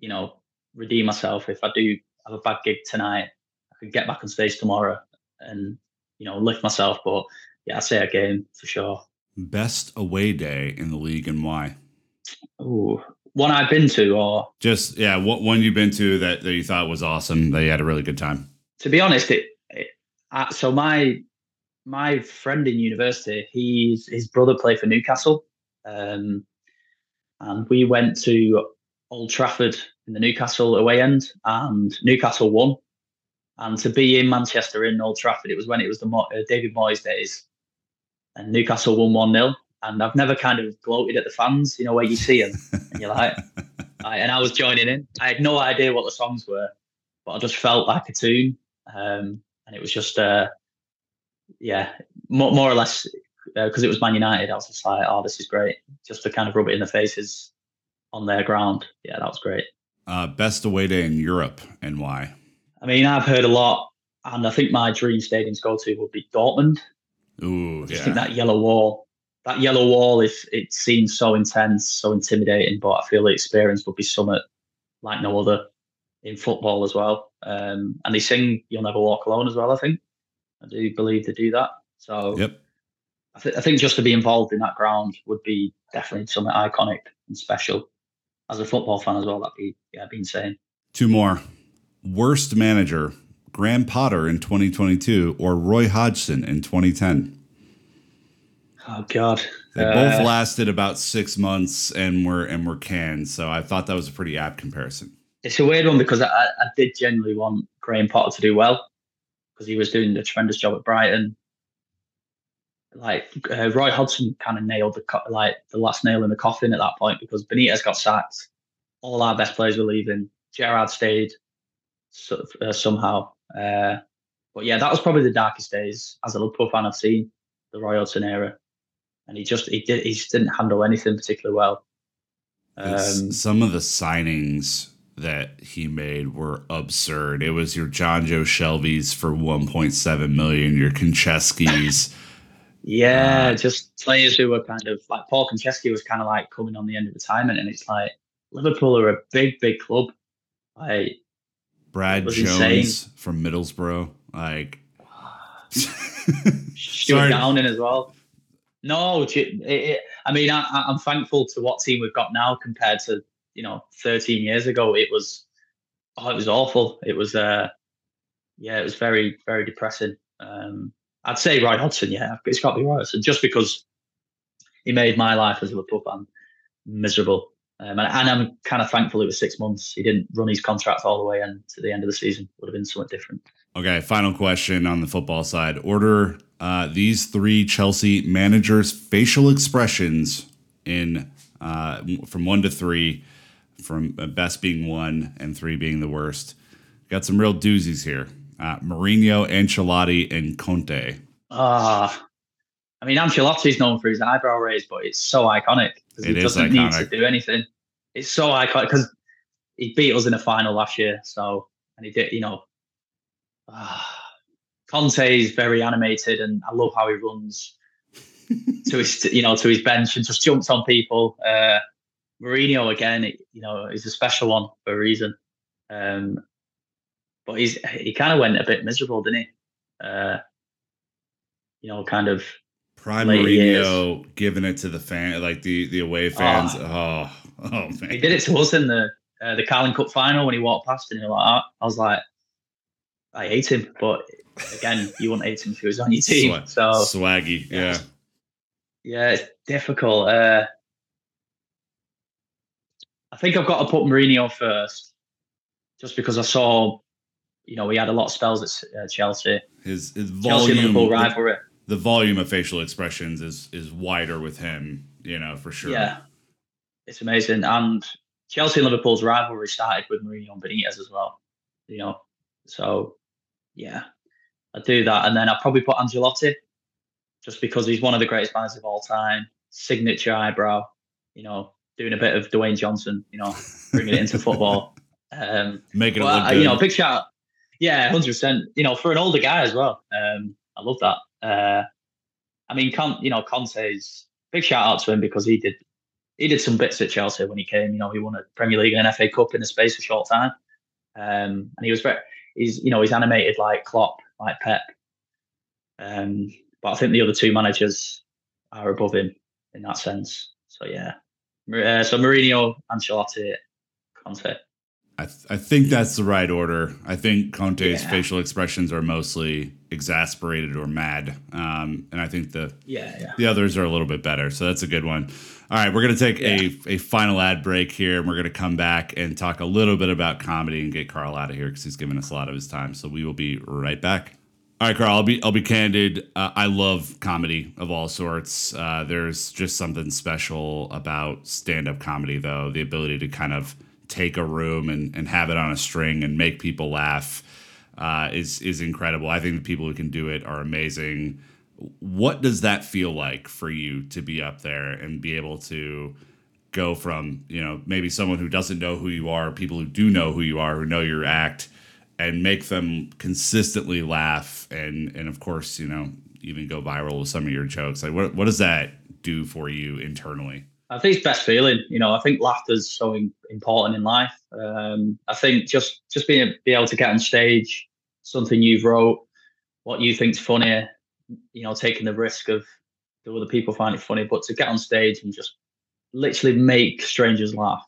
you know, redeem myself. If I do have a bad gig tonight, I could get back on stage tomorrow and, you know, lift myself. But yeah, I'd say a game for sure. Best away day in the league and why? Ooh, one I've been to, or just, yeah, what one you've been to that, that you thought was awesome, that you had a really good time? To be honest, it, it I, so my my friend in university, he's his brother played for Newcastle, um, and we went to Old Trafford in the Newcastle away end, and Newcastle won. And to be in Manchester in Old Trafford, it was when it was the Mo- uh, David Moyes days, and Newcastle won one nil. And I've never kind of gloated at the fans, you know, where you see them and you're like, I, and I was joining in. I had no idea what the songs were, but I just felt like a tune. Um, and it was just, uh, yeah, more, more or less, because uh, it was Man United, I was just like, oh, this is great. Just to kind of rub it in the faces on their ground. Yeah, that was great. Uh, best away day in Europe and why? I mean, I've heard a lot, and I think my dream stadium to go to would be Dortmund. Ooh, yeah. I think that yellow wall, that yellow wall, is, it seems so intense, so intimidating, but I feel the experience would be something like no other in football as well. Um, and they sing You'll Never Walk Alone as well, I think. I do believe they do that. So yep. I, th- I think just to be involved in that ground would be definitely something iconic and special. As a football fan as well, that'd be, yeah, I'd be insane. Two more. Worst manager, Graham Potter in twenty twenty-two or Roy Hodgson in twenty ten? Oh, God. They uh, both lasted about six months and were and were canned, so I thought that was a pretty apt comparison. It's a weird one because I, I did genuinely want Graham Potter to do well because he was doing a tremendous job at Brighton. Like uh, Roy Hodgson kind of nailed the co- like the last nail in the coffin at that point because Benitez got sacked, all our best players were leaving, Gerrard stayed so, uh, somehow. Uh, but yeah, that was probably the darkest days as a Liverpool fan I've seen, the Roy Hodgson era, and he just he did he just didn't handle anything particularly well. Um, some of the signings that he made were absurd. It was your John Joe Shelby's for one point seven million, your Konchesky's. Yeah, uh, just players who were kind of like Paul Konchesky was kind of like coming on the end of retirement, and it's like Liverpool are a big, big club. Like Brad Jones insane. From Middlesbrough, like shut down in as well. No, it, it, I mean I, I'm thankful to what team we've got now compared to, you know, thirteen years ago. It was oh, it was awful. It was uh, yeah, it was very, very depressing. Um, I'd say Roy Hodgson, yeah. It's got to be Roy Hodgson, just because he made my life as a Liverpool fan miserable. Um, and, and I'm kind of thankful it was six months. He didn't run his contract all the way and to the end of the season. Would have been somewhat different. Okay, final question on the football side. Order uh, these three Chelsea managers' facial expressions in uh, from one to three, from best being one and three being the worst. Got some real doozies here. Uh, Mourinho, Ancelotti, and Conte. Ah, uh, I mean, Ancelotti's known for his eyebrow raise, but it's so iconic because he doesn't iconic. need to do anything. It's so iconic because he beat us in a final last year. So, and he did, you know, uh, Conte is very animated, and I love how he runs to his, you know, to his bench and just jumps on people. Uh, Mourinho again, it, you know, is a special one for a reason. Um, But he's, he kind of went a bit miserable, didn't he? Uh, you know, kind of prime Mourinho giving it to the fan, like the, the away fans. Oh. oh, oh man! He did it to us in the uh, the Carling Cup final when he walked past, and you're like, oh. I was like, I hate him. But again, you wouldn't hate him if he was on your team. Swag, so swaggy, yeah, yeah, it's difficult. Uh, I think I've got to put Mourinho first, just because I saw. you know, he had a lot of spells at uh, Chelsea. His, his volume, Chelsea-Liverpool rivalry. The, the volume of facial expressions is is wider with him, you know, for sure. Yeah, it's amazing. And Chelsea and Liverpool's rivalry started with Mourinho and Benitez as well, you know. So, yeah, I'd do that. And then I'd probably put Ancelotti, just because he's one of the greatest managers of all time. Signature eyebrow, you know, doing a bit of Dwayne Johnson, you know, bringing it into football. Um, Making but, it look good. You know, big shout out. Yeah, one hundred percent. You know, for an older guy as well. Um, I love that. Uh, I mean, Con, you know, Conte's, big shout out to him because he did he did some bits at Chelsea when he came. You know, he won a Premier League and an F A Cup in the space of a short time. Um, and he was very, he's, you know, he's animated like Klopp, like Pep. Um, but I think the other two managers are above him in that sense. So, yeah. Uh, so Mourinho, Ancelotti, Conte. I, th- I think that's the right order. I think Conte's yeah. facial expressions are mostly exasperated or mad. Um, and I think the yeah, yeah. the others are a little bit better. So that's a good one. All right, we're going to take yeah. a, a final ad break here. And we're going to come back and talk a little bit about comedy and get Carl out of here because he's given us a lot of his time. So we will be right back. All right, Carl, I'll be I'll be candid. Uh, I love comedy of all sorts. Uh, there's just something special about stand-up comedy, though, the ability to kind of take a room and, and have it on a string and make people laugh uh, is is incredible. I think the people who can do it are amazing. What does that feel like for you to be up there and be able to go from, you know, maybe someone who doesn't know who you are, people who do know who you are, who know your act, and make them consistently laugh and, and of course, you know, even go viral with some of your jokes? Like, what what does that do for you internally? I think it's best feeling, you know. I think laughter is so in, important in life. Um, I think just just being be able to get on stage, something you've wrote, what you think's funny, you know, taking the risk of do other people find it funny, but to get on stage and just literally make strangers laugh,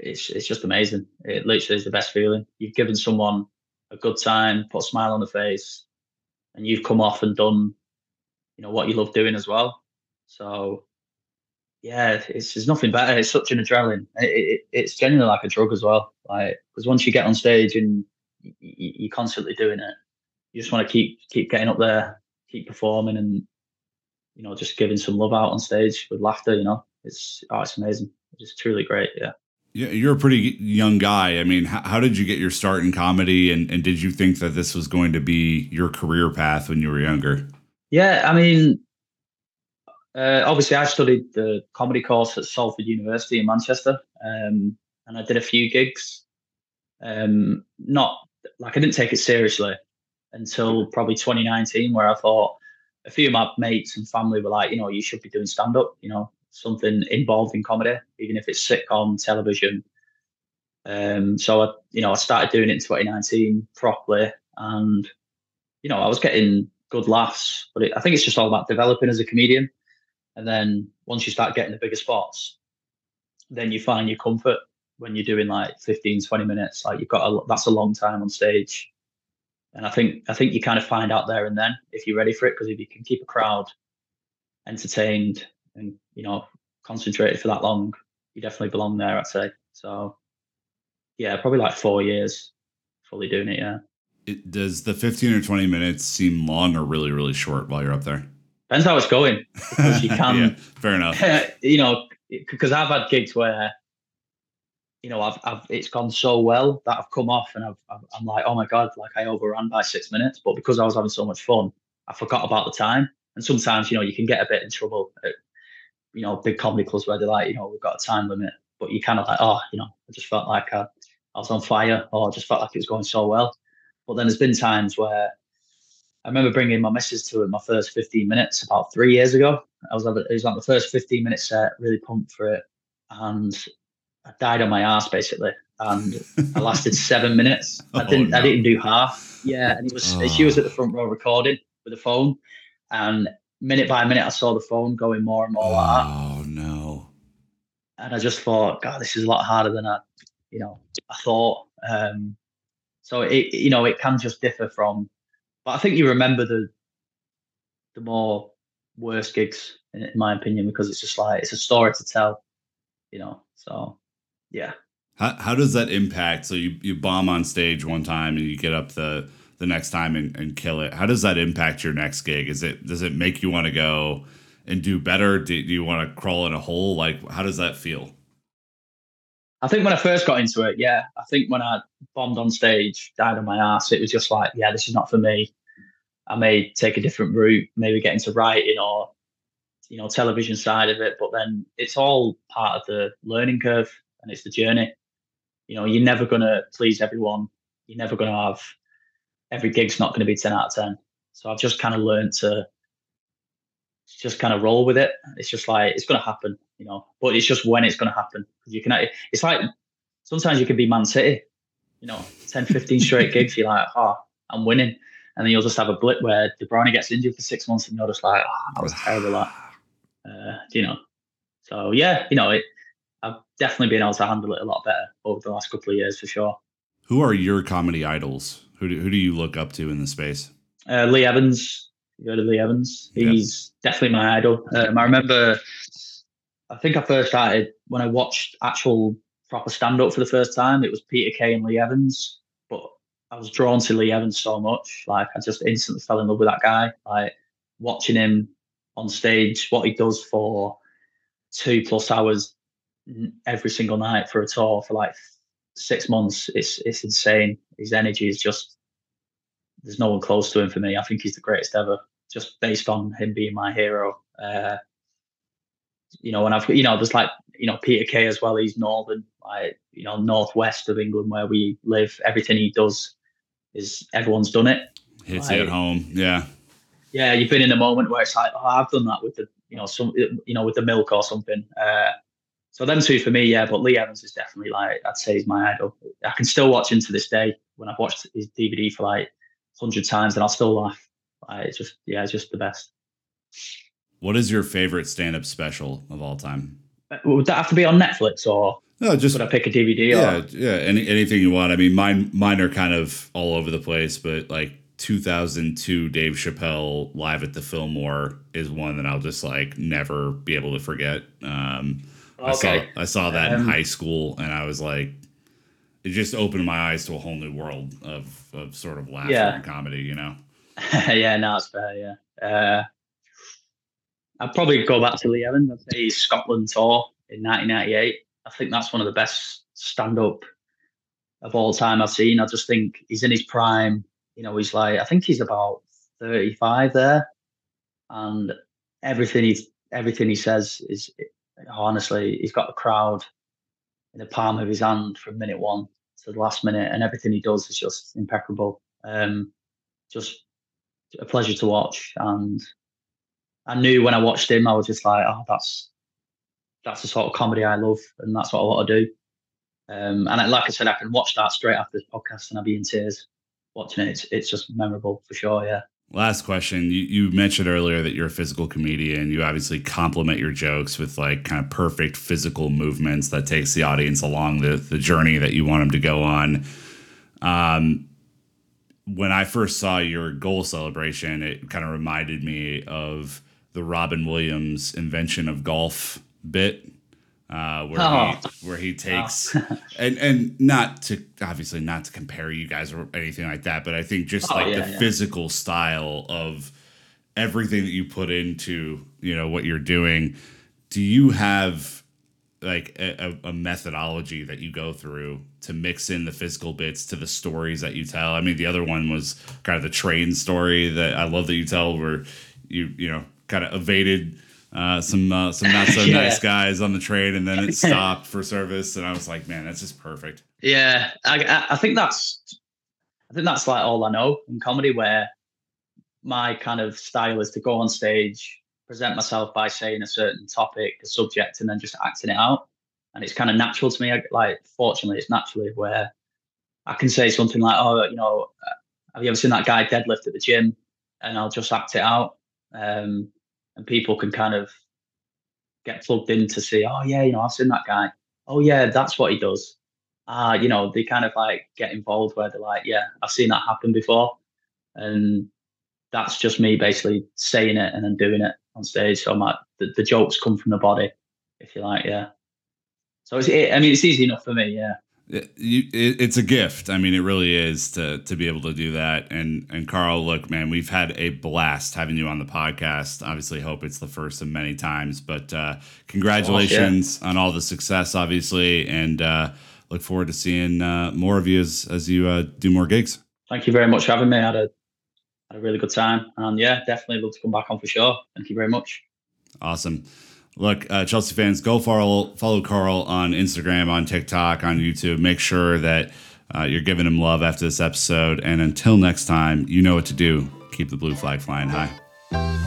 it's it's just amazing. It literally is the best feeling. You've given someone a good time, put a smile on the face, and you've come off and done, you know, what you love doing as well. So. Yeah, it's there's nothing better. It's such an adrenaline. It, it, it's genuinely like a drug as well. Like, because once you get on stage and you, you, you're constantly doing it, you just want to keep keep getting up there, keep performing, and you know, just giving some love out on stage with laughter. You know, it's oh, it's amazing. It's truly great. Yeah. Yeah, you're a pretty young guy. I mean, how, how did you get your start in comedy, and and did you think that this was going to be your career path when you were younger? Yeah, I mean. Uh, obviously, I studied the comedy course at Salford University in Manchester, um, and I did a few gigs. Um, not like I didn't take it seriously until probably twenty nineteen, where I thought a few of my mates and family were like, you know, you should be doing stand up, you know, something involved in comedy, even if it's sitcom, television. Um, so, I, you know, I started doing it in twenty nineteen properly, and, you know, I was getting good laughs, but it, I think it's just all about developing as a comedian. And then once you start getting the bigger spots, then you find your comfort when you're doing like fifteen, twenty minutes. Like you've got a, that's a long time on stage. And I think I think you kind of find out there and then if you're ready for it, because if you can keep a crowd entertained and, you know, concentrated for that long, you definitely belong there, I'd say. So, yeah, probably like four years fully doing it, yeah. It, does the fifteen or twenty minutes seem long or really, really short while you're up there? Depends how it's going. Because you can, yeah, fair enough. You know, because I've had gigs where, you know, I've, I've it's gone so well that I've come off and I've, I've, I'm like, oh my God, like I overran by six minutes. But because I was having so much fun, I forgot about the time. And sometimes, you know, you can get a bit in trouble at, you know, big comedy clubs where they're like, you know, we've got a time limit. But you kind of like, oh, you know, I just felt like I, I was on fire, or I just felt like it was going so well. But then there's been times where, I remember bringing my missus to it, my first fifteen minutes about three years ago. I was it was like my first fifteen minute set, really pumped for it. And I died on my ass basically. And I lasted seven minutes. I didn't, oh, no. I didn't do half. Yeah. And it was, oh. She was at the front row recording with a phone. And minute by minute, I saw the phone going more and more. Oh, like that. Oh no. And I just thought, God, this is a lot harder than I, you know, I thought. Um, so it, you know, it can just differ from, but I think you remember the the more worse gigs, in, in my opinion, because it's just like, it's a story to tell, you know? So, yeah. How how does that impact? So you, you bomb on stage one time and you get up the, the next time and, and kill it. How does that impact your next gig? Is it does it make you want to go and do better? Do, do you want to crawl in a hole? Like, how does that feel? I think when I first got into it, yeah. I think when I bombed on stage, died on my ass, it was just like, yeah, this is not for me. I may take a different route, maybe get into writing or, you know, television side of it. But then it's all part of the learning curve and it's the journey. You know, you're never going to please everyone. You're never going to have, every gig's not going to be ten out of ten. So I've just kind of learned to just kind of roll with it. It's just like, it's going to happen, you know, but it's just when it's going to happen. You can, it's like, sometimes you can be Man City, you know, ten, fifteen straight gigs. You're like, oh, I'm winning. And then you'll just have a blip where De Bruyne gets injured for six months and you're just like, oh, that was terrible. Like, uh, you know, so yeah, you know, it, I've definitely been able to handle it a lot better over the last couple of years for sure. Who are your comedy idols? Who do, who do you look up to in the space? Uh, Lee Evans. You heard of Lee Evans? He's yep. definitely my idol. Um, I remember, I think I first started when I watched actual proper stand-up for the first time. It was Peter Kay and Lee Evans, but I was drawn to Lee Evans so much. Like, I just instantly fell in love with that guy. Like, watching him on stage, what he does for two plus hours every single night for a tour for like six months, it's it's insane. His energy is just, there's no one close to him for me. I think he's the greatest ever, just based on him being my hero. Uh, you know, and I've, you know, there's like, you know, Peter Kay as well. He's northern, like, you know, northwest of England where we live. Everything he does is, everyone's done it. Hits like, it at home, yeah. Yeah, you've been in a moment where it's like, oh, I've done that with the, you know, some, you know, with the milk or something. Uh, so them two for me, yeah. But Lee Evans is definitely like, I'd say he's my idol. I can still watch him to this day. When I've watched his D V D for like hundred times, and I'll still laugh. Like, it's just, yeah, it's just the best. What is your favorite stand-up special of all time? Would that have to be on Netflix, or no? Just would I pick a D V D? Yeah, or? yeah, any, anything you want. I mean, mine mine are kind of all over the place, but like two thousand two Dave Chappelle Live at the Fillmore is one that I'll just like never be able to forget. Um, okay. I saw I saw that um, in high school, and I was like, it just opened my eyes to a whole new world of of sort of laughter yeah. and comedy, you know. yeah, no, it's fair. Yeah. Uh, I'd probably go back to Lee Evans. I'd say his Scotland tour in nineteen ninety-eight. I think that's one of the best stand-up of all time I've seen. I just think he's in his prime. You know, he's like, I think he's about thirty-five there. And everything he, everything he says is, honestly, he's got the crowd in the palm of his hand from minute one to the last minute. And everything he does is just impeccable. Um, just a pleasure to watch. And I knew when I watched him, I was just like, oh, that's that's the sort of comedy I love, and that's what I want to do. Um, and I, like I said, I can watch that straight after this podcast, and I'll be in tears watching it. It's, it's just memorable for sure, yeah. Last question. You, you mentioned earlier that you're a physical comedian. You obviously complement your jokes with like kind of perfect physical movements that takes the audience along the, the journey that you want them to go on. Um, when I first saw your goal celebration, it kind of reminded me of the Robin Williams invention of golf bit, uh, where oh. he, where he takes oh. and and not to obviously not to compare you guys or anything like that, but I think just oh, like yeah, the yeah. physical style of everything that you put into, you know, what you're doing. Do you have like a, a methodology that you go through to mix in the physical bits to the stories that you tell? I mean, the other one was kind of the train story that I love that you tell, where you you know. kind of evaded uh, some uh, some not so yeah. nice guys on the train, and then it stopped for service. And I was like, man, that's just perfect. Yeah, I, I think that's I think that's like all I know in comedy. Where my kind of style is to go on stage, present myself by saying a certain topic, a subject, and then just acting it out. And it's kind of natural to me. I, like, fortunately, it's naturally where I can say something like, "Oh, you know, have you ever seen that guy deadlift at the gym?" And I'll just act it out. Um, And people can kind of get plugged in to see, oh, yeah, you know, I've seen that guy. Oh, yeah, that's what he does. Ah, uh, you know, they kind of like get involved where they're like, yeah, I've seen that happen before. And that's just me basically saying it and then doing it on stage. So my, the, the jokes come from the body, if you like, yeah. So, it's, it, I mean, it's easy enough for me, yeah. it, it's a gift. I mean, it really is to to be able to do that. And and Carl, look, man, we've had a blast having you on the podcast. Obviously, hope it's the first of many times. But uh, congratulations oh, yeah. on all the success, obviously, and uh, look forward to seeing uh, more of you as as you uh, do more gigs. Thank you very much for having me. I had a had a really good time, and yeah, definitely love to come back on for sure. Thank you very much. Awesome. Look, uh, Chelsea fans, go follow follow Carl on Instagram, on TikTok, on YouTube. Make sure that uh, you're giving him love after this episode. And until next time, you know what to do. Keep the blue flag flying high.